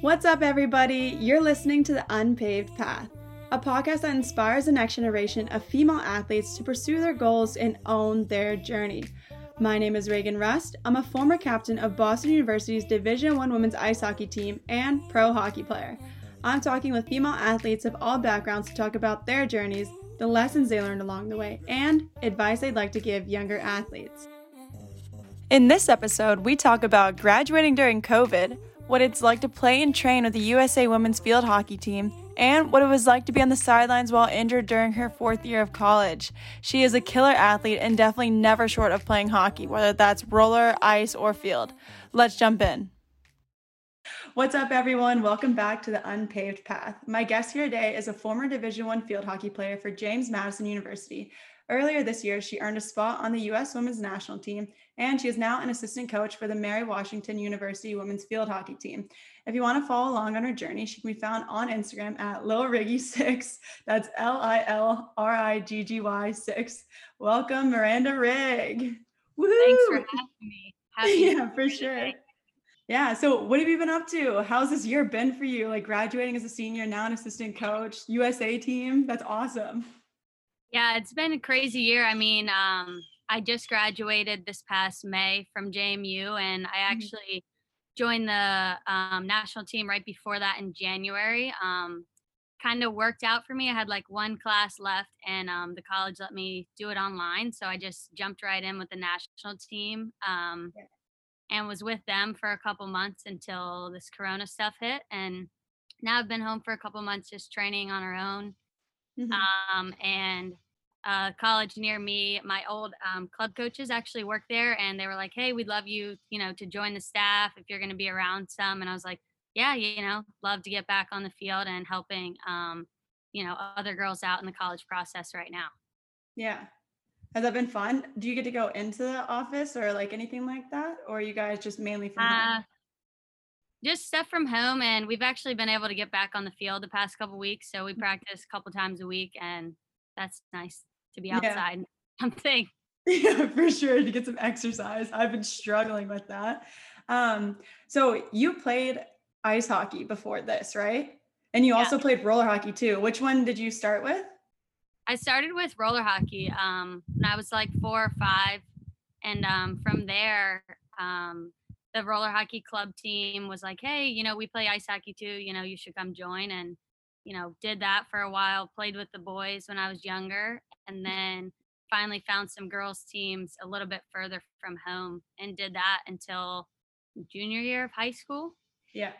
What's up, everybody? You're listening to The Unpaved Path, a podcast that inspires the next generation of female athletes to pursue their goals and own their journey. My name is Reagan Rust. I'm a former captain of Boston University's Division I women's ice hockey team and pro hockey player. I'm talking with female athletes of all backgrounds to talk about their journeys, the lessons they learned along the way, and advice they'd like to give younger athletes. In this episode, we talk about graduating during COVID, what it's like to play and train with the USA women's field hockey team, and what it was like to be on the sidelines while injured during her fourth year of college. She is a killer athlete and definitely never short of playing hockey, whether that's roller, ice, or field. Let's jump in. What's up, everyone? Welcome back to The Unpaved Path. My guest here today is a former Division I field hockey player for James Madison University. Earlier this year, she earned a spot on the U.S. Women's National Team, and she is now an assistant coach for the Mary Washington University Women's Field Hockey Team. If you want to follow along on her journey, she can be found on Instagram at LilRiggy6. That's LilRiggy6. Welcome, Miranda Rigg. Woo-hoo! Thanks for having me. Yeah, for sure. Yeah, so what have you been up to? How's this year been for you? Like graduating as a senior, now an assistant coach, USA team. That's awesome. Yeah, it's been a crazy year. I mean, I just graduated this past May from JMU, and I actually joined the national team right before that in January. Kind of worked out for me. I had like one class left, and the college let me do it online. So I just jumped right in with the national team and was with them for a couple months until this Corona stuff hit. And now I've been home for a couple months just training on our own. And college near me, my old club coaches actually work there, and they were like, hey, we'd love you, to join the staff if you're going to be around some. And I was like, yeah, love to get back on the field and helping, other girls out in the college process right now. Yeah. Has that been fun? Do you get to go into the office or like anything like that? Or are you guys just mainly from home? Just stuff from home, and we've actually been able to get back on the field the past couple of weeks. So we practice a couple times a week, and that's nice to be outside. Something. Yeah, for sure, to get some exercise. I've been struggling with that. So you played ice hockey before this, right? And you also played roller hockey too. Which one did you start with? I started with roller hockey when I was like 4 or 5, and from there. The roller hockey club team was like, hey, we play ice hockey too, you should come join. And, did that for a while, played with the boys when I was younger, and then finally found some girls teams a little bit further from home and did that until junior year of high school. Yeah.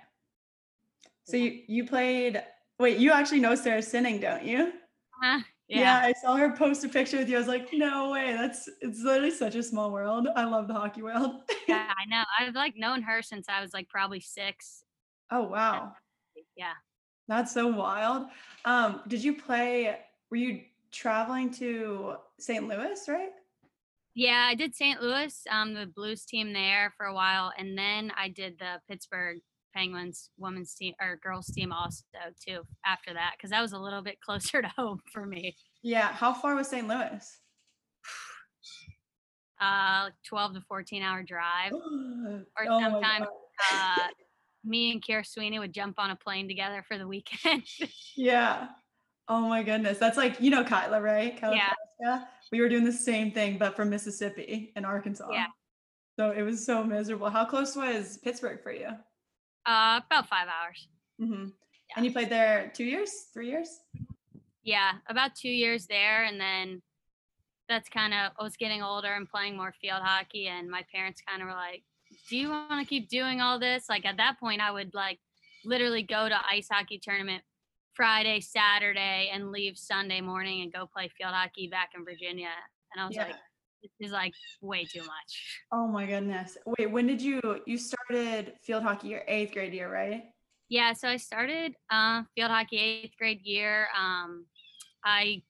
So you played, wait, you actually know Sarah Sinning, don't you? Yeah, I saw her post a picture with you. I was like, no way. It's literally such a small world. I love the hockey world. Yeah, I know. I've known her since I was probably 6. Oh, wow. Yeah. That's so wild. Were you traveling to St. Louis, right? Yeah, I did St. Louis, the Blues team there for a while. And then I did the Pittsburgh Penguins women's team or girls team also too after that, because that was a little bit closer to home for me. Yeah. How far was St. Louis? 12 to 14 hour drive. Or sometimes me and Kier Sweeney would jump on a plane together for the weekend. Yeah. Oh my goodness. That's Kyla, right? Kyla, yeah. Alaska. We were doing the same thing, but from Mississippi and Arkansas. Yeah. So it was so miserable. How close was Pittsburgh for you? About 5 hours. Mm-hmm. Yeah. And you played there 3 years? Yeah, about 2 years there. And then that's I was getting older and playing more field hockey. And my parents were like, do you want to keep doing all this? At that point, I would literally go to ice hockey tournament Friday, Saturday, and leave Sunday morning and go play field hockey back in Virginia. And I was this is way too much. Oh my goodness. Wait, when did you started field hockey your 8th grade year, right? Yeah. So I started field hockey 8th grade year. My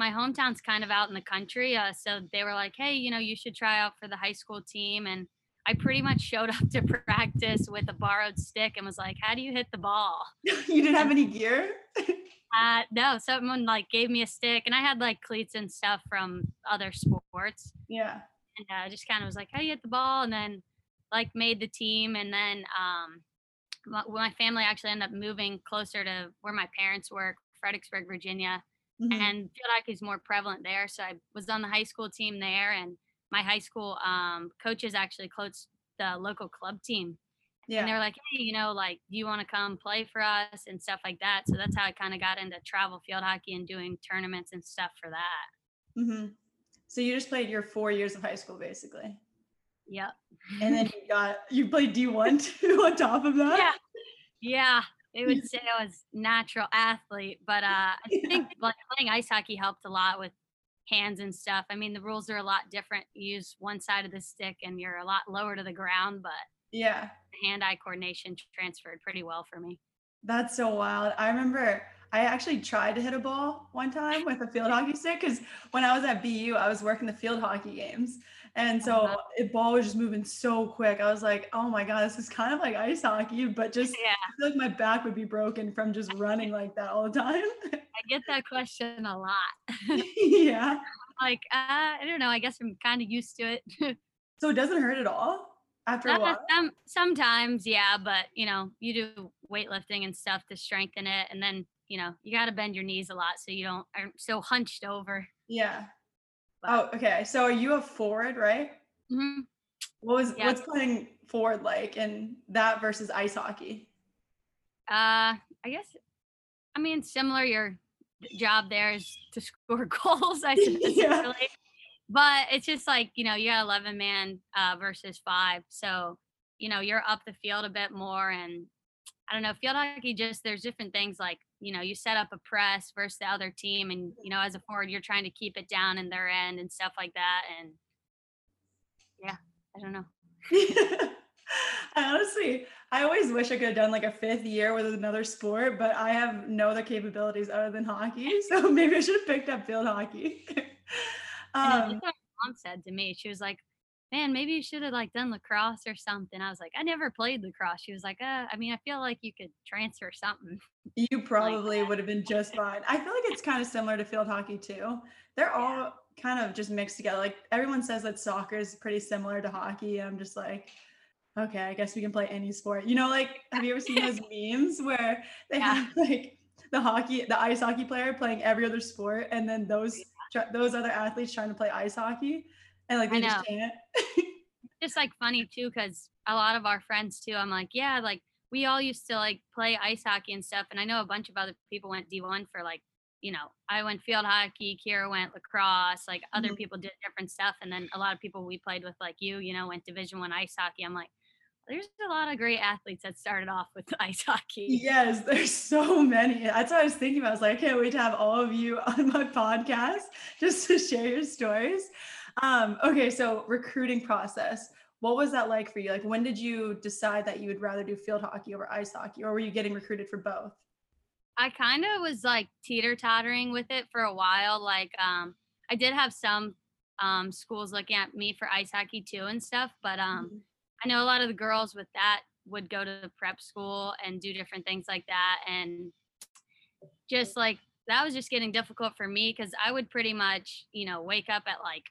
hometown's out in the country. So they were like, hey, you should try out for the high school team. And I pretty much showed up to practice with a borrowed stick and was like, how do you hit the ball? You didn't have any gear? No, someone gave me a stick, and I had cleats and stuff from other sports. Yeah. And I just was like, how do you hit the ball? And then made the team. And then my family actually ended up moving closer to where my parents were, Fredericksburg, Virginia, mm-hmm. and field hockey is more prevalent there. So I was on the high school team there, and my high school coaches actually coached the local club team. Yeah. And they were like, hey, you know, like, do you want to come play for us and stuff like that? So that's how I kind of got into travel field hockey and doing tournaments and stuff for that. Mm-hmm. So you just played your 4 years of high school, basically. Yep. And then you played D1 too on top of that? Yeah. They would say I was natural athlete, but I think like playing ice hockey helped a lot with hands and stuff. I mean, the rules are a lot different. You use one side of the stick and you're a lot lower to the ground, but yeah, hand-eye coordination transferred pretty well for me. That's so wild. I remember I actually tried to hit a ball one time with a field hockey stick, because when I was at BU, I was working the field hockey games. And so the ball was just moving so quick. I was like, oh my God, this is kind of like ice hockey, but just I feel like my back would be broken from just running like that all the time. I get that question a lot. Yeah. Like, I don't know. I guess I'm kind of used to it. So it doesn't hurt at all? After a while? Sometimes, yeah, but you know, you do weightlifting and stuff to strengthen it, and then you know, you got to bend your knees a lot so you don't aren't so hunched over. Yeah. But, okay. So are you a forward, right? Mm-hmm. What's playing forward like, and that versus ice hockey? I guess, I mean, similar. Your job there is to score goals, I suppose. Yeah. But it's just like, you know, you got 11 man versus five. So, you know, you're up the field a bit more. And I don't know, field hockey, just there's different things like, you know, you set up a press versus the other team. And, you know, as a forward, you're trying to keep it down in their end and stuff like that. And yeah, I don't know. Honestly, I always wish I could have done like a fifth year with another sport, but I have no other capabilities other than hockey. So maybe I should have picked up field hockey. You know, that's what my mom said to me. She was like, man, maybe you should have like done lacrosse or something. I was like, I never played lacrosse. She was like, I mean, I feel like you could transfer something. You probably like would have been just fine. I feel like it's kind of similar to field hockey too. They're all kind of just mixed together. Like everyone says that soccer is pretty similar to hockey. I'm just like, okay, I guess we can play any sport. You know, like, have you ever seen those memes where they have like the ice hockey player playing every other sport, and then those other athletes trying to play ice hockey, and like they just can't. Just like funny too, because a lot of our friends too, I'm like, yeah, like we all used to like play ice hockey and stuff, and I know a bunch of other people went D1 for like, you know, I went field hockey, Kiera went lacrosse, like other people did different stuff, and then a lot of people we played with, like you know, went Division I ice hockey. I'm like, there's a lot of great athletes that started off with ice hockey. Yes, there's so many. That's what I was thinking about. I was like, I can't wait to have all of you on my podcast just to share your stories. Okay, so recruiting process. What was that like for you? Like, when did you decide that you would rather do field hockey over ice hockey, or were you getting recruited for both? I kind of was like teeter-tottering with it for a while. Like, I did have some schools looking at me for ice hockey too and stuff, but I know a lot of the girls with that would go to the prep school and do different things like that. And just like, that was just getting difficult for me, because I would pretty much, you know, wake up at like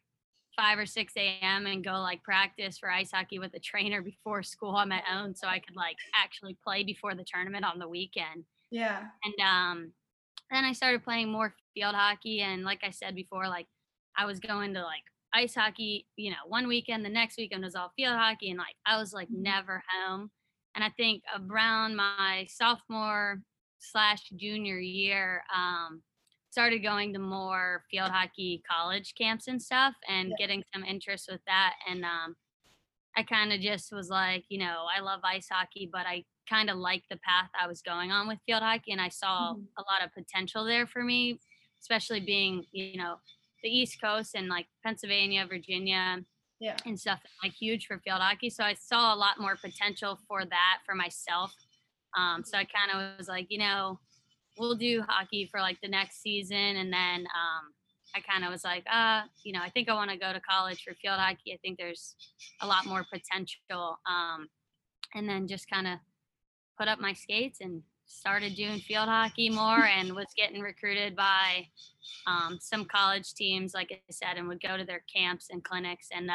5 or 6 a.m. and go like practice for ice hockey with a trainer before school on my own, so I could like actually play before the tournament on the weekend. Yeah. And then I started playing more field hockey. And like I said before, like I was going to like ice hockey, you know, one weekend, the next weekend was all field hockey, and like I was like never home. And I think around my sophomore/junior year, started going to more field hockey college camps and stuff, and getting some interest with that. And I kind of just was like, you know, I love ice hockey, but I kind of liked the path I was going on with field hockey, and I saw a lot of potential there for me, especially being, you know, the East Coast and like Pennsylvania, Virginia and stuff, like huge for field hockey. So I saw a lot more potential for that for myself. So I kind of was like, you know, we'll do hockey for like the next season. And then I kind of was like, you know, I think I want to go to college for field hockey. I think there's a lot more potential. And then just kind of put up my skates and started doing field hockey more, and was getting recruited by some college teams, like I said, and would go to their camps and clinics. And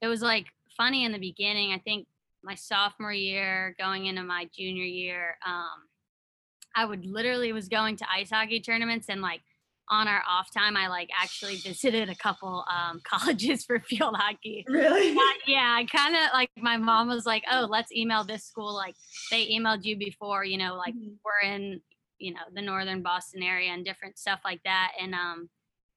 it was like funny in the beginning. I think my sophomore year, going into my junior year, I would literally was going to ice hockey tournaments, and like on our off time, I like actually visited a couple colleges for field hockey. Really? Yeah, I kind of like, my mom was like, oh, let's email this school. Like they emailed you before, you know, like we're in, you know, the northern Boston area and different stuff like that. And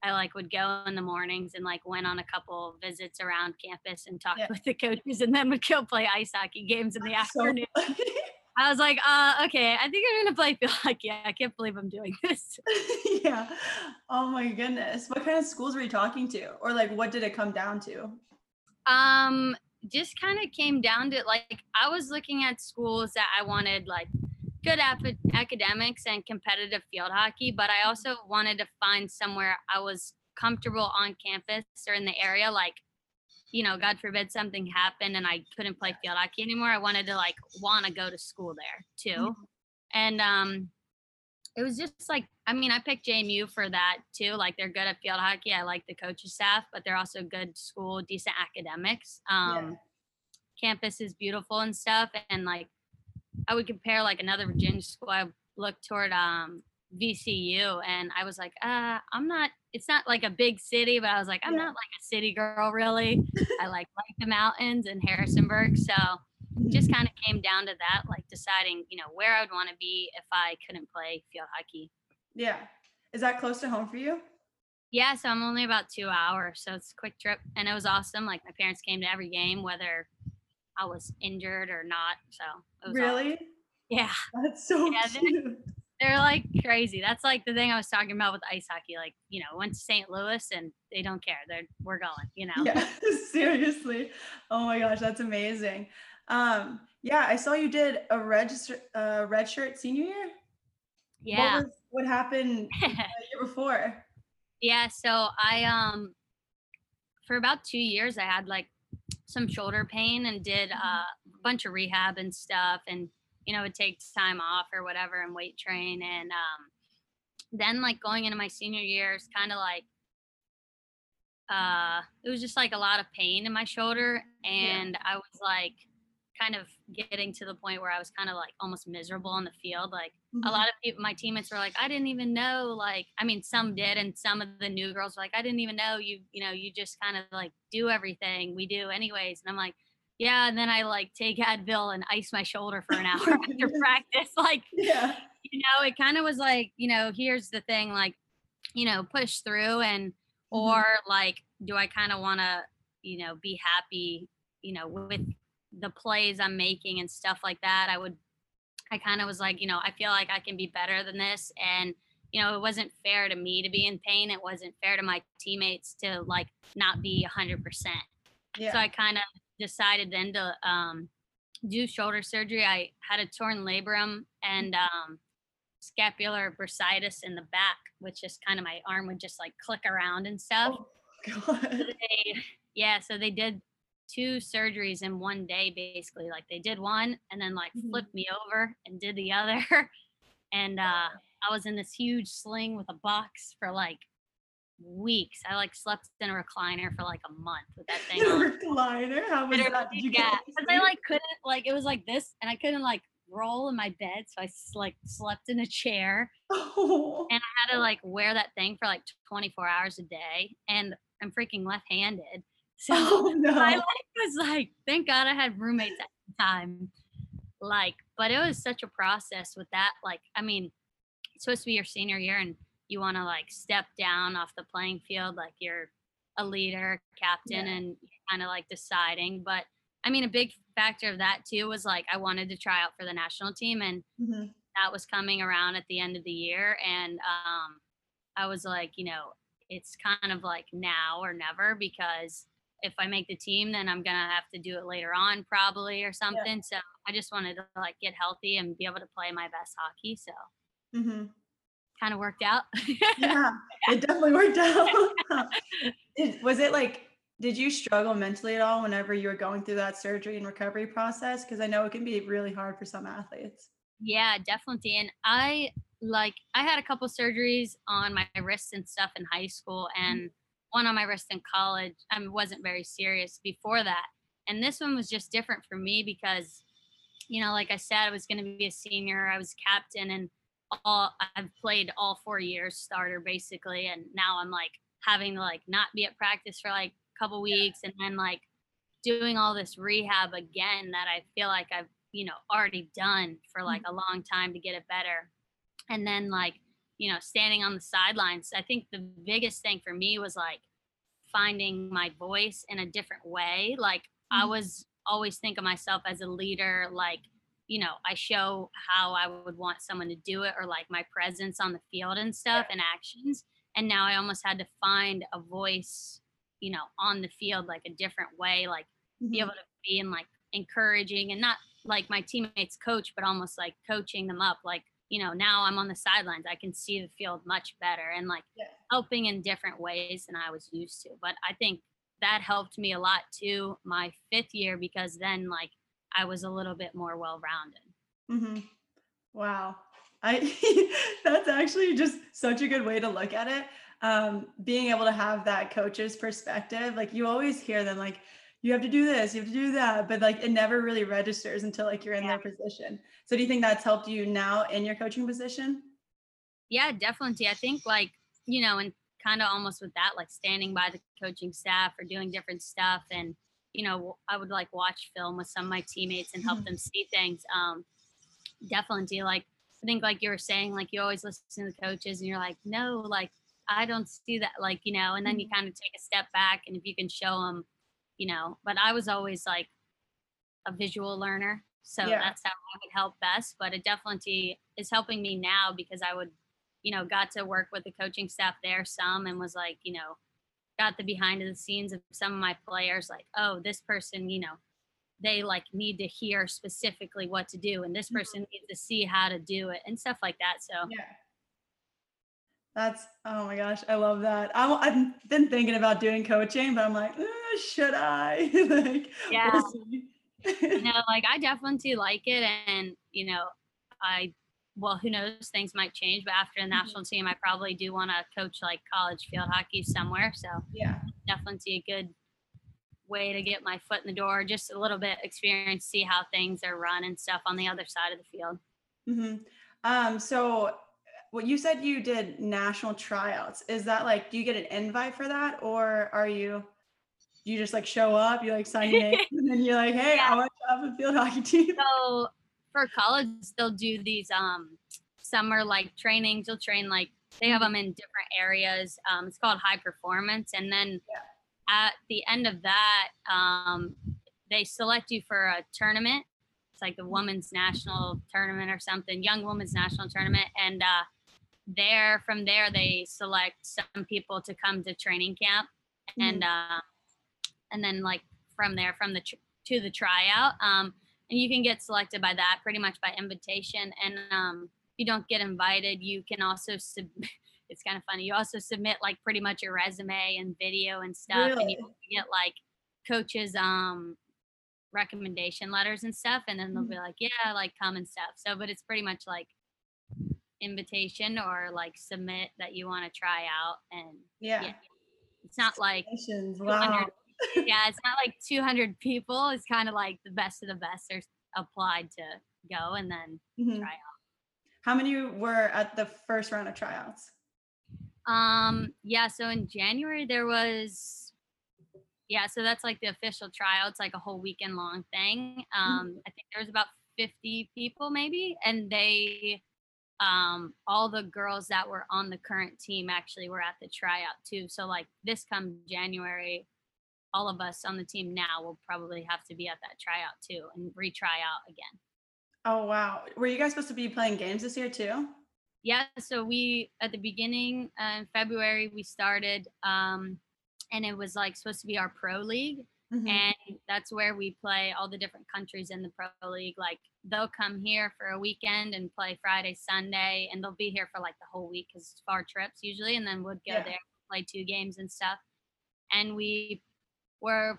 I like would go in the mornings and like went on a couple visits around campus and talked with the coaches, and then would go play ice hockey games in the afternoon. I was like, okay, I think I'm going to play field hockey. I can't believe I'm doing this. Yeah. Oh my goodness. What kind of schools were you talking to? Or like, what did it come down to? Just kind of came down to like, I was looking at schools that I wanted like good academics and competitive field hockey, but I also wanted to find somewhere I was comfortable on campus or in the area. Like, you know, God forbid something happened and I couldn't play field hockey anymore. I wanted to like want to go to school there too. And it was just like, I mean, I picked JMU for that too. Like they're good at field hockey. I like the coaching staff, but they're also good school, decent academics. Campus is beautiful and stuff. And like, I would compare like another Virginia school. I looked toward VCU, and I was like, I'm not, it's not like a big city, but I was like, I'm not like a city girl really. I like the mountains and Harrisonburg. So just kind of came down to that, like deciding, you know, where I would want to be if I couldn't play field hockey. Yeah. Is that close to home for you? Yeah. So I'm only about 2 hours. So it's a quick trip, and it was awesome. Like my parents came to every game, whether I was injured or not. So it was really awesome. Yeah. That's so cute. They're like crazy. That's like the thing I was talking about with ice hockey. Like, you know, went to St. Louis and they don't care. We're going, you know? Yeah, seriously. Oh my gosh, that's amazing. Yeah, I saw you did a redshirt senior year. Yeah. What happened the year before? Yeah, so I, for about 2 years, I had like some shoulder pain and did a bunch of rehab and stuff, and you know, it takes time off or whatever and weight train. And then like going into my senior year is kind of like, it was just like a lot of pain in my shoulder. And I was like kind of getting to the point where I was kind of like almost miserable on the field. Like a lot of people, my teammates were like, I didn't even know, like, I mean, some did. And some of the new girls were like, I didn't even know you just kind of like do everything we do anyways. And I'm like, yeah, and then I like take Advil and ice my shoulder for an hour after practice. Like, you know, it kind of was like, you know, here's the thing, like, you know, push through and, or like, do I kind of want to, you know, be happy, you know, with the plays I'm making and stuff like that. I kind of was like, you know, I feel like I can be better than this. And, you know, it wasn't fair to me to be in pain. It wasn't fair to my teammates to like not be 100%. So I kind of decided then to do shoulder surgery. I had a torn labrum and scapular bursitis in the back, which is kind of, my arm would just like click around and stuff. Oh, God. So they did 2 surgeries in one day, basically. Like they did one and then like flipped me over and did the other. And I was in this huge sling with a box for like weeks. I like slept in a recliner for like a month with that thing on. Recliner? How was that? Did you get? Because I like couldn't, like it was like this, and I couldn't like roll in my bed, so I like slept in a chair. Oh. And I had to like wear that thing for like 24 hours a day, and I'm freaking left-handed. So my life was like, thank God I had roommates at the time. Like, but it was such a process with that. Like, I mean, it's supposed to be your senior year, and you want to like step down off the playing field, like you're a leader, captain, and kind of like deciding. But I mean, a big factor of that too was like, I wanted to try out for the national team, and that was coming around at the end of the year. And I was like, you know, it's kind of like now or never, because if I make the team, then I'm going to have to do it later on probably or something. So I just wanted to like get healthy and be able to play my best hockey. So kind of worked out. Yeah, it definitely worked out. Was it like, did you struggle mentally at all whenever you were going through that surgery and recovery process? Because I know it can be really hard for some athletes. Yeah, definitely. And I had a couple surgeries on my wrists and stuff in high school, and one on my wrist in college. I mean, wasn't very serious before that. And this one was just different for me because, you know, like I said, I was going to be a senior. I was captain, and I've played all 4 years starter basically. And now I'm like having to like not be at practice for like a couple weeks, and then like doing all this rehab again that I feel like I've, you know, already done for like a long time to get it better. And then like, you know, standing on the sidelines, I think the biggest thing for me was like finding my voice in a different way. Like I was always think of myself as a leader, like, you know, I show how I would want someone to do it, or like my presence on the field and stuff and actions. And now I almost had to find a voice, you know, on the field, like a different way, like be able to be in like encouraging and not like my teammates coach, but almost like coaching them up. Like, you know, now I'm on the sidelines, I can see the field much better, and like helping in different ways than I was used to. But I think that helped me a lot too my fifth year, because then like I was a little bit more well-rounded. Mm-hmm. Wow. That's actually just such a good way to look at it. Being able to have that coach's perspective, like you always hear them like, you have to do this, you have to do that, but like it never really registers until like you're in their position. So do you think that's helped you now in your coaching position? Yeah, definitely. I think like, you know, and kind of almost with that, like standing by the coaching staff or doing different stuff, and you know, I would like watch film with some of my teammates and help them see things. Definitely, like, I think like you were saying, like you always listen to the coaches and you're like, no, like, I don't see that, like, you know, and then you kind of take a step back, and if you can show them, you know, but I was always like a visual learner. So that's how I would help best, but it definitely is helping me now because I would, you know, got to work with the coaching staff there some, and was like, you know, got the behind of the scenes of some of my players, like, oh, this person, you know, they like need to hear specifically what to do, and this person needs to see how to do it and stuff like that. So that's, oh my gosh, I love that. I've been thinking about doing coaching, but I'm like, should I? Like, we'll see. You know, like I definitely like it, and you know, well, who knows, things might change, but after the national team, I probably do want to coach like college field hockey somewhere. So definitely a good way to get my foot in the door, just a little bit experience, see how things are run and stuff on the other side of the field. So what you said, you did national tryouts. Is that like, do you get an invite for that? Or are you just like show up, you like sign your name and then you're like, hey, I want to have a field hockey team. So for college, they'll do these summer like trainings. You'll train like, they have them in different areas. It's called high performance. And then at the end of that, they select you for a tournament. It's like the women's national tournament or something, young women's national tournament. And from there, they select some people to come to training camp. And then like from there, to the tryout. And you can get selected by that pretty much by invitation. And if you don't get invited, you can also submit. It's kind of funny. You also submit like pretty much your resume and video and stuff. Really? And you get like coaches' recommendation letters and stuff. And then they'll be like, yeah, like come and stuff. So, but it's pretty much like invitation or like submit that you want to try out. And it's not like, it's not like 200 people. It's kind of like the best of the best are applied to go and then try out. How many were at the first round of tryouts? So in January there was, so that's like the official tryouts, like a whole weekend long thing. I think there was about 50 people maybe, and they all the girls that were on the current team actually were at the tryout too. So like this come January, all of us on the team now will probably have to be at that tryout too and retry out again. Oh, wow. Were you guys supposed to be playing games this year too? Yeah. So we, at the beginning in February, we started and it was like supposed to be our pro league. And that's where we play all the different countries in the pro league. Like they'll come here for a weekend and play Friday, Sunday, and they'll be here for like the whole week because it's far trips usually. And then we'd go there, play two games and stuff. And we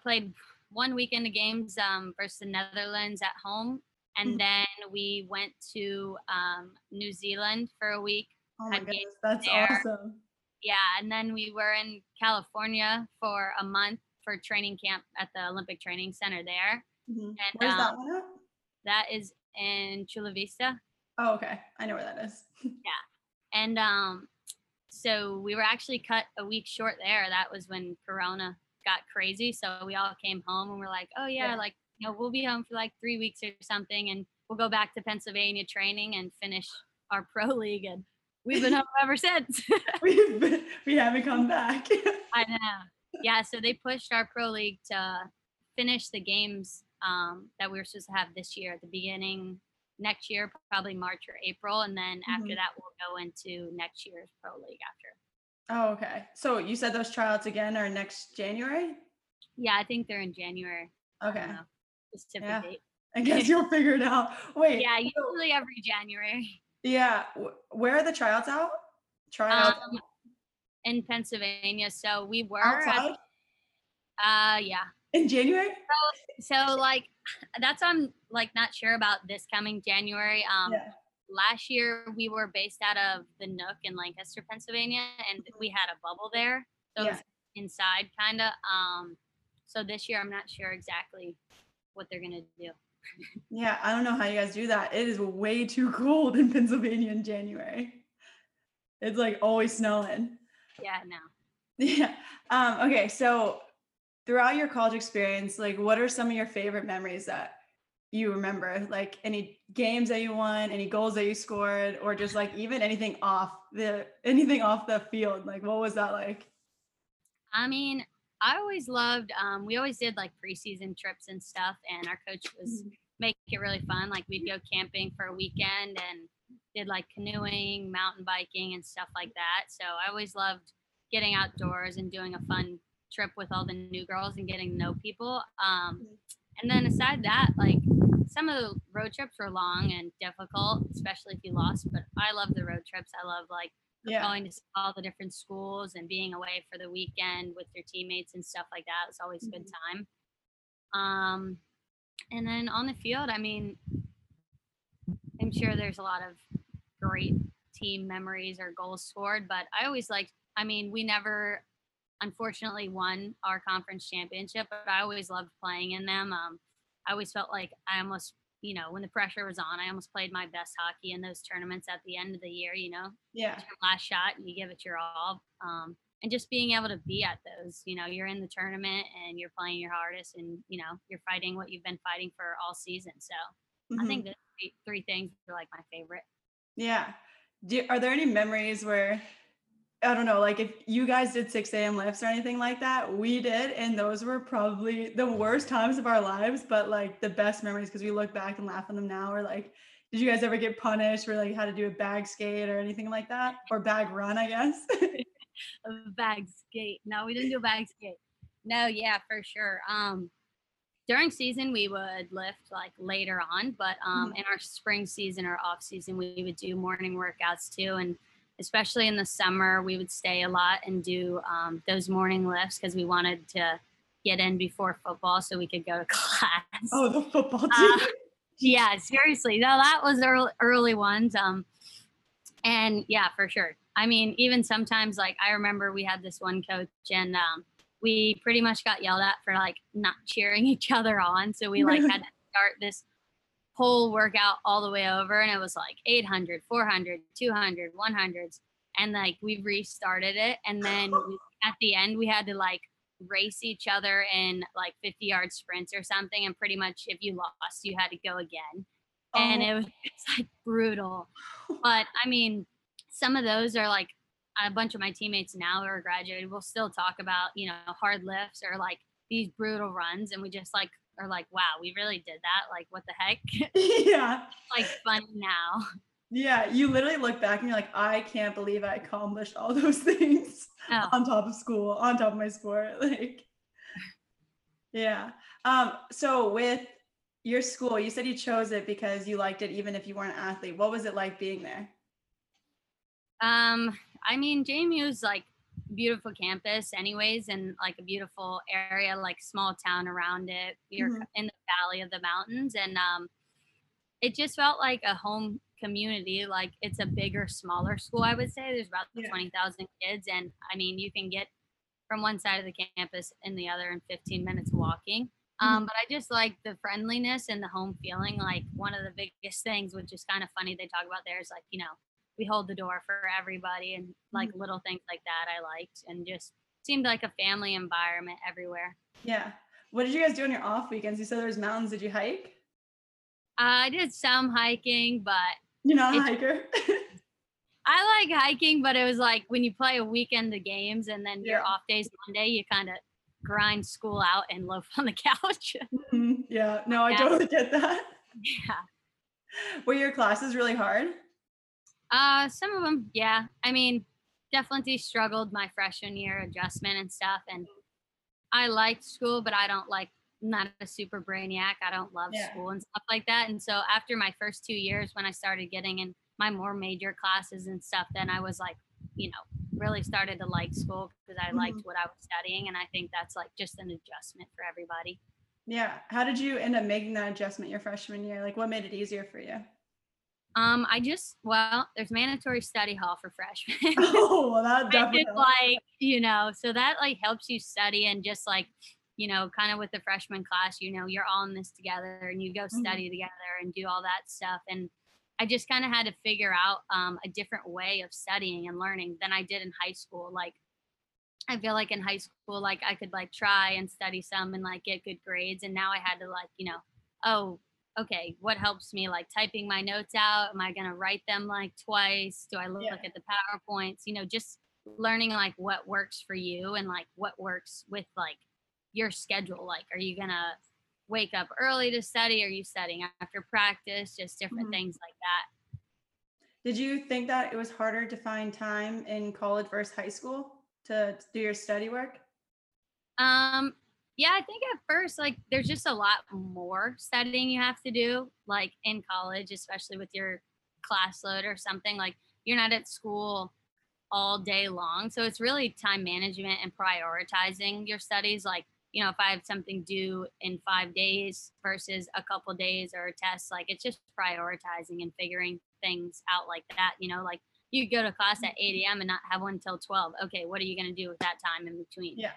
played one weekend of games versus the Netherlands at home, and then we went to New Zealand for a week. Oh my goodness, that's awesome! Yeah, and then we were in California for a month for training camp at the Olympic Training Center there. Mm-hmm. And where's that one at? That is in Chula Vista. Oh, okay. I know where that is. Yeah. And so we were actually cut a week short there. That was when Corona got crazy. So we all came home and we're like, oh yeah, like, you know, we'll be home for like 3 weeks or something. And we'll go back to Pennsylvania training and finish our pro league. And we've been home ever since. We haven't come back. I know. Yeah. So they pushed our pro league to finish the games that we were supposed to have this year at the beginning. Next year, probably March or April, and then after that we'll go into next year's pro league after. Oh, okay. So you said those tryouts again are next January? Yeah, I think they're in January. Okay. I don't know, specific date. I guess you'll figure it out. Wait. Yeah, usually every January. Yeah. Where are the tryouts out? Tryouts in Pennsylvania. So we were outside. Yeah. In January? So like that's I'm like not sure about this coming January. Last year we were based out of the Nook in Lancaster, Pennsylvania, and we had a bubble there. So it was inside kinda. So this year I'm not sure exactly what they're gonna do. Yeah, I don't know how you guys do that. It is way too cold in Pennsylvania in January. It's like always snowing. Yeah, no. Yeah. Okay, so throughout your college experience, like what are some of your favorite memories that you remember? Like any games that you won, any goals that you scored, or just like even anything off the field? Like what was that like? I mean, I always loved, we always did like preseason trips and stuff, and our coach was making it really fun. Like we'd go camping for a weekend and did like canoeing, mountain biking and stuff like that. So I always loved getting outdoors and doing a fun trip with all the new girls and getting to know people. And then aside that, like some of the road trips were long and difficult, especially if you lost, but I love the road trips. I love like going to all the different schools and being away for the weekend with your teammates and stuff like that. It's always a good time. And then on the field, I mean, I'm sure there's a lot of great team memories or goals scored, but I always liked, I mean, we never unfortunately won our conference championship, but I always loved playing in them. I always felt like I almost, you know, when the pressure was on, I almost played my best hockey in those tournaments at the end of the year, you know, last shot and you give it your all. And just being able to be at those, you know, you're in the tournament and you're playing your hardest and, you know, you're fighting what you've been fighting for all season. So I think the three things are like my favorite. Yeah. Are there any memories where, I don't know, like if you guys did 6 a.m. lifts or anything like that? We did, and those were probably the worst times of our lives, but like the best memories because we look back and laugh on them now. Or like, did you guys ever get punished or like how to do a bag skate or anything like that? Or bag run, I guess. Bag skate. No, we didn't do bag skate. No, yeah, for sure. During season, we would lift like later on, but in our spring season or off season, we would do morning workouts too. And especially in the summer, we would stay a lot and do those morning lifts because we wanted to get in before football so we could go to class. Oh, the football team. Yeah, seriously. No, that was early ones. And yeah, for sure. I mean, even sometimes, like, I remember we had this one coach and we pretty much got yelled at for, like, not cheering each other on. So we, like, had to start this whole workout all the way over, and it was like 800, 400, 200, 100s, and like we restarted it, and then at the end we had to like race each other in like 50-yard sprints or something, and pretty much if you lost you had to go again. And it's like brutal. But I mean, some of those are like a bunch of my teammates now who are graduated will still talk about, you know, hard lifts or like these brutal runs, and we just like or like, wow, we really did that. Like, what the heck? Yeah. Like, funny now. Yeah, you literally look back and you're like, I can't believe I accomplished all those things on top of school, on top of my sport. Like, yeah. So with your school, you said you chose it because you liked it, even if you weren't an athlete. What was it like being there? I mean, JMU's like beautiful campus anyways, and like a beautiful area, like small town around it. You're in the valley of the mountains, and it just felt like a home community. Like it's a bigger, smaller school, I would say. There's about 20,000 kids, and I mean you can get from one side of the campus and the other in 15 minutes walking. But I just like the friendliness and the home feeling. Like one of the biggest things, which is kind of funny, they talk about there is like, you know, we hold the door for everybody and like little things like that I liked, and just seemed like a family environment everywhere. Yeah. What did you guys do on your off weekends? You said there was mountains. Did you hike? I did some hiking, but you're not a hiker. I like hiking, but it was like when you play a weekend of games and then your off days Monday, you kind of grind school out and loaf on the couch. Yeah, no, I totally get that. Yeah. Were your classes really hard? Some of them, yeah. I mean, definitely struggled my freshman year adjustment and stuff. And I liked school, but I don't like, not a super brainiac. I don't love school and stuff like that. And so after my first 2 years, when I started getting in my more major classes and stuff, then I was like, you know, really started to like school because I liked what I was studying. And I think that's like just an adjustment for everybody. Yeah. How did you end up making that adjustment your freshman year? Like what made it easier for you? Well, there's mandatory study hall for freshmen. Oh, well, that definitely. So that like helps you study and just like, you know, kind of with the freshman class, you know, you're all in this together and you go study together and do all that stuff. And I just kind of had to figure out a different way of studying and learning than I did in high school. Like, I feel like in high school, like I could like try and study some and like get good grades. And now I had to like, you know, what helps me? Like typing my notes out. Am I going to write them like twice? Do I look at the PowerPoints? You know, just learning like what works for you and like what works with like your schedule. Like, are you going to wake up early to study? Are you studying after practice? Just different things like that. Did you think that it was harder to find time in college versus high school to do your study work? Yeah, I think at first, like, there's just a lot more studying you have to do, like in college, especially with your class load or something. Like, you're not at school all day long. So it's really time management and prioritizing your studies. Like, you know, if I have something due in 5 days versus a couple days or a test, like it's just prioritizing and figuring things out like that. You know, like you go to class at 8 a.m. and not have one till 12. Okay, what are you going to do with that time in between? Yeah.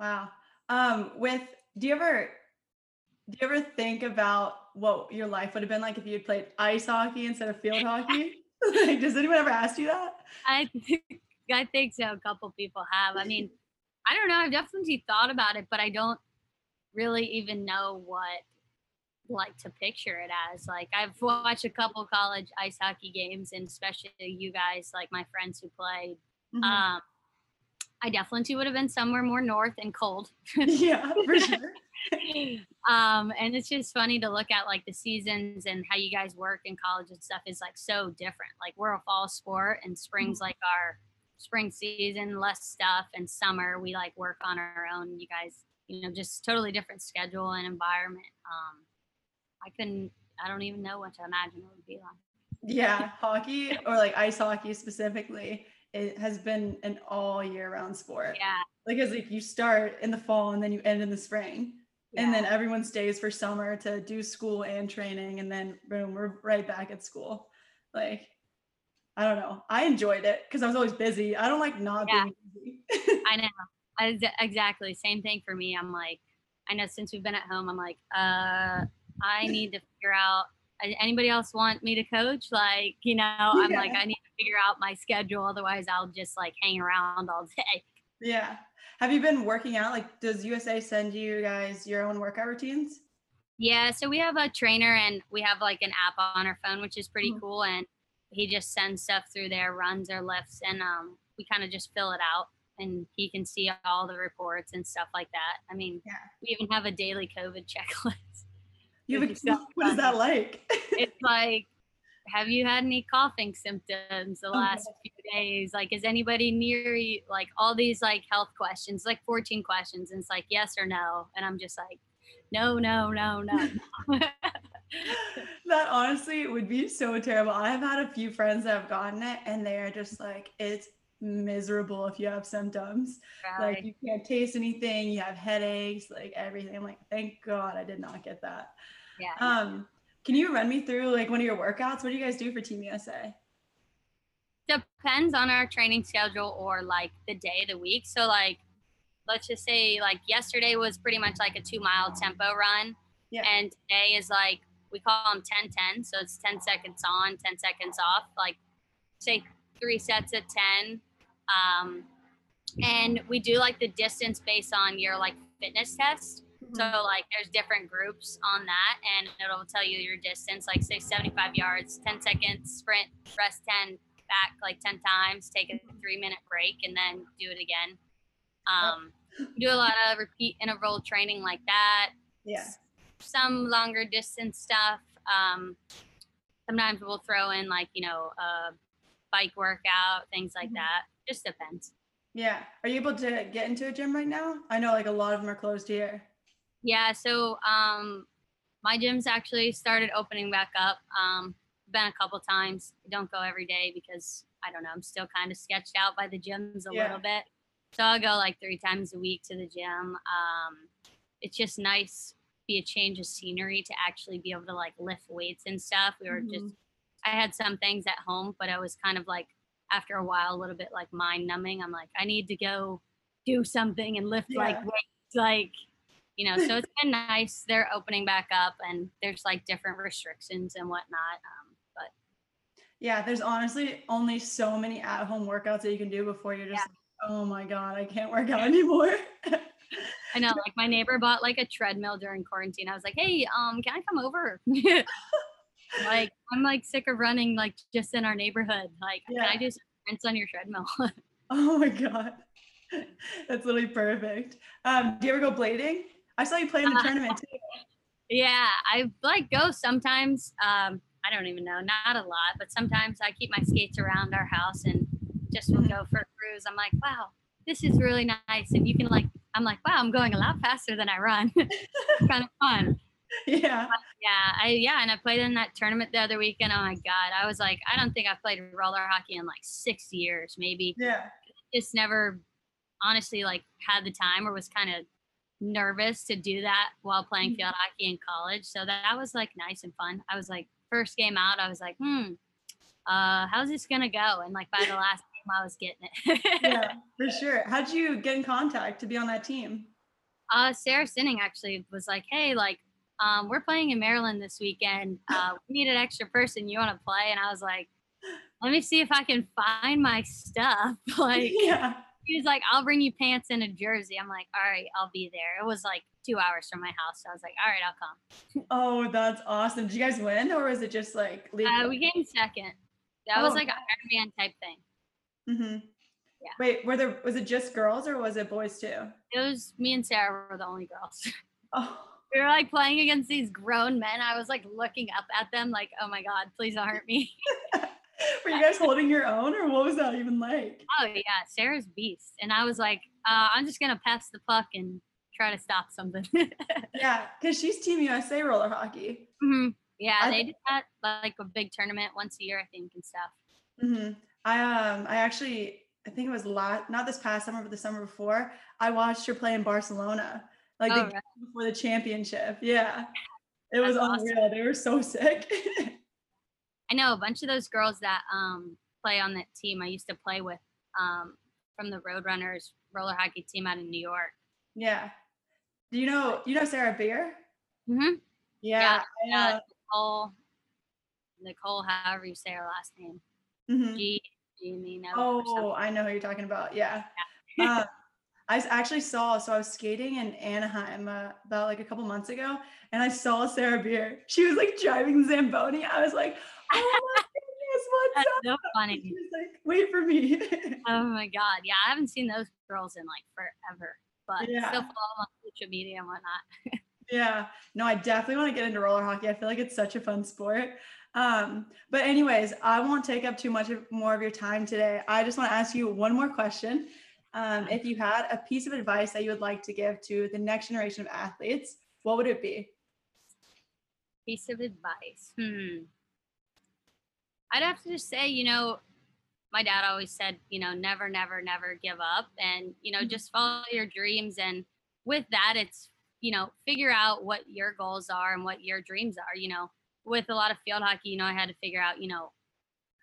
Wow. Do you ever think about what your life would have been like if you had played ice hockey instead of field hockey? Like, does anyone ever ask you that? I think so. A couple people have. I mean, I don't know. I've definitely thought about it, but I don't really even know what like to picture it as. Like, I've watched a couple college ice hockey games, and especially you guys, like my friends who played. I definitely would have been somewhere more north and cold. Yeah, for sure. And it's just funny to look at like the seasons and how you guys work in college and stuff is like so different. Like, we're a fall sport and spring's like our spring season, less stuff, and summer we like work on our own. You guys, you know, just totally different schedule and environment. I don't even know what to imagine it would be like. Yeah, hockey or like ice hockey specifically, it has been an all year round sport. Yeah. Because like you start in the fall and then you end in the spring. Yeah. And then everyone stays for summer to do school and training, and then boom, we're right back at school. Like, I don't know. I enjoyed it because I was always busy. I don't like not being busy. I know. Exactly. Same thing for me. I'm like, I know since we've been at home, I'm like, I need to figure out, anybody else want me to coach? Like, you know, I'm like, I need to figure out my schedule. Otherwise I'll just like hang around all day. Yeah. Have you been working out? Like, does USA send you guys your own workout routines? Yeah. So we have a trainer and we have like an app on our phone, which is pretty cool. And he just sends stuff through there, runs or lifts. And we kind of just fill it out and he can see all the reports and stuff like that. I mean, we even have a daily COVID checklist. What is that like? It's like, have you had any coughing symptoms the last few days? Like, is anybody near you? Like, all these like health questions, like 14 questions. And it's like, yes or no. And I'm just like, no. That honestly would be so terrible. I have had a few friends that have gotten it and they are just like, it's miserable if you have symptoms. Right. Like, you can't taste anything. You have headaches, like everything. I'm like, thank God I did not get that. Yeah. Can you run me through like one of your workouts? What do you guys do for Team USA? depends on our training schedule or like the day of the week. So like, let's just say like yesterday was pretty much like a 2 mile tempo run. Yeah. And today is like, we call them 10-10. So it's 10 seconds on, 10 seconds off, like say 3 sets of 10. And we do like the distance based on your like fitness test. Mm-hmm. So like there's different groups on that and it'll tell you your distance, like say 75 yards, 10 seconds sprint, rest 10, back like 10 times, take a 3-minute break and then do it again. We do a lot of repeat interval training like that. Yeah. Some longer distance stuff. Sometimes we'll throw in like, you know, bike workout, things like mm-hmm. that. Just depends. Yeah. Are you able to get into a gym right now? I know like a lot of them are closed here. Yeah. So my gym's actually started opening back up. Been a couple times. I don't go every day because I don't know. I'm still kind of sketched out by the gyms a little bit. So I'll go like 3 times a week to the gym. It's just nice to be a change of scenery to actually be able to like lift weights and stuff. We were mm-hmm. just, I had some things at home, but I was kind of like, after a while, a little bit like mind numbing. I'm like, I need to go do something and lift like weights, like, you know, so it's been nice. They're opening back up and there's like different restrictions and whatnot. But yeah, there's honestly only so many at home workouts that you can do before you're just like, oh my God, I can't work out anymore. I know, like my neighbor bought like a treadmill during quarantine. I was like, hey, can I come over? Like, I'm like sick of running, like just in our neighborhood. Like, can I do some sprints on your treadmill? Oh my God. That's literally perfect. Do you ever go blading? I saw you play in the tournament too. Yeah, I like go sometimes. I don't even know, not a lot, but sometimes I keep my skates around our house and just will go for a cruise. I'm like, wow, this is really nice. And you can like, I'm like, wow, I'm going a lot faster than I run. It's kind of fun. Yeah. But and I played in that tournament the other weekend. Oh my God. I was like, I don't think I've played roller hockey in like 6 years, maybe. Yeah. Just never honestly like had the time or was kind of nervous to do that while playing field hockey in college. So that was like nice and fun. I was like, first game out, I was like, how's this gonna go? And like by the last game I was getting it. Yeah, for sure. How'd you get in contact to be on that team? Sarah Sinning actually was like, hey, like we're playing in Maryland this weekend. We need an extra person. You want to play? And I was like, let me see if I can find my stuff. Like, he was like, I'll bring you pants and a jersey. I'm like, all right, I'll be there. It was like 2 hours from my house. So I was like, all right, I'll come. Oh, that's awesome. Did you guys win or was it just like? We came second. That was like an Iron Man type thing. Mm-hmm. Yeah. Wait, was it just girls or was it boys too? It was me and Sarah were the only girls. Oh. We were like playing against these grown men. I was like looking up at them like, oh my God, please don't hurt me. Were you guys holding your own or what was that even like? Oh yeah, Sarah's beast. And I was like, I'm just going to pass the puck and try to stop something. Yeah, because she's Team USA roller hockey. Mm-hmm. Yeah, they did that like a big tournament once a year, I think, and stuff. Mm-hmm. I think it was not this past summer, but the summer before, I watched her play in Barcelona. Like the game before the championship. Yeah. It was unreal. Awesome. They were so sick. I know a bunch of those girls that play on that team I used to play with from the Roadrunners roller hockey team out of New York. Yeah. Do you know Sarah Beer? Mm-hmm. Yeah. Nicole, however you say her last name. Mm-hmm. I know who you're talking about. Yeah. I actually I was skating in Anaheim about like a couple months ago, and I saw Sarah Beer. She was like driving Zamboni. I was like, oh my goodness, what's up? That's so funny. She was like, wait for me. Oh my God. Yeah, I haven't seen those girls in like forever, but still follow them on social media and whatnot. Yeah. No, I definitely want to get into roller hockey. I feel like it's such a fun sport. But anyways, I won't take up too much more of your time today. I just want to ask you one more question. If you had a piece of advice that you would like to give to the next generation of athletes, what would it be? Piece of advice. I'd have to just say, you know, my dad always said, you know, never, never, never give up and, you know, just follow your dreams. And with that, it's, you know, figure out what your goals are and what your dreams are, you know, with a lot of field hockey, you know, I had to figure out, you know,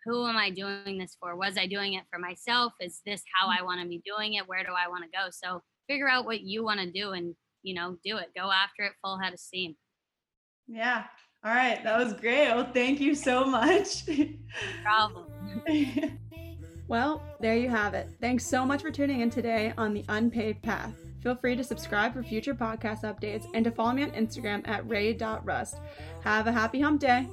who am I doing this for? Was I doing it for myself? Is this how I want to be doing it? Where do I want to go? So figure out what you want to do and, you know, do it. Go after it full head of steam. Yeah. All right. That was great. Well, thank you so much. No problem. Well, there you have it. Thanks so much for tuning in today on The Unpaved Path. Feel free to subscribe for future podcast updates and to follow me on Instagram at Ray.Rust. Have a happy hump day.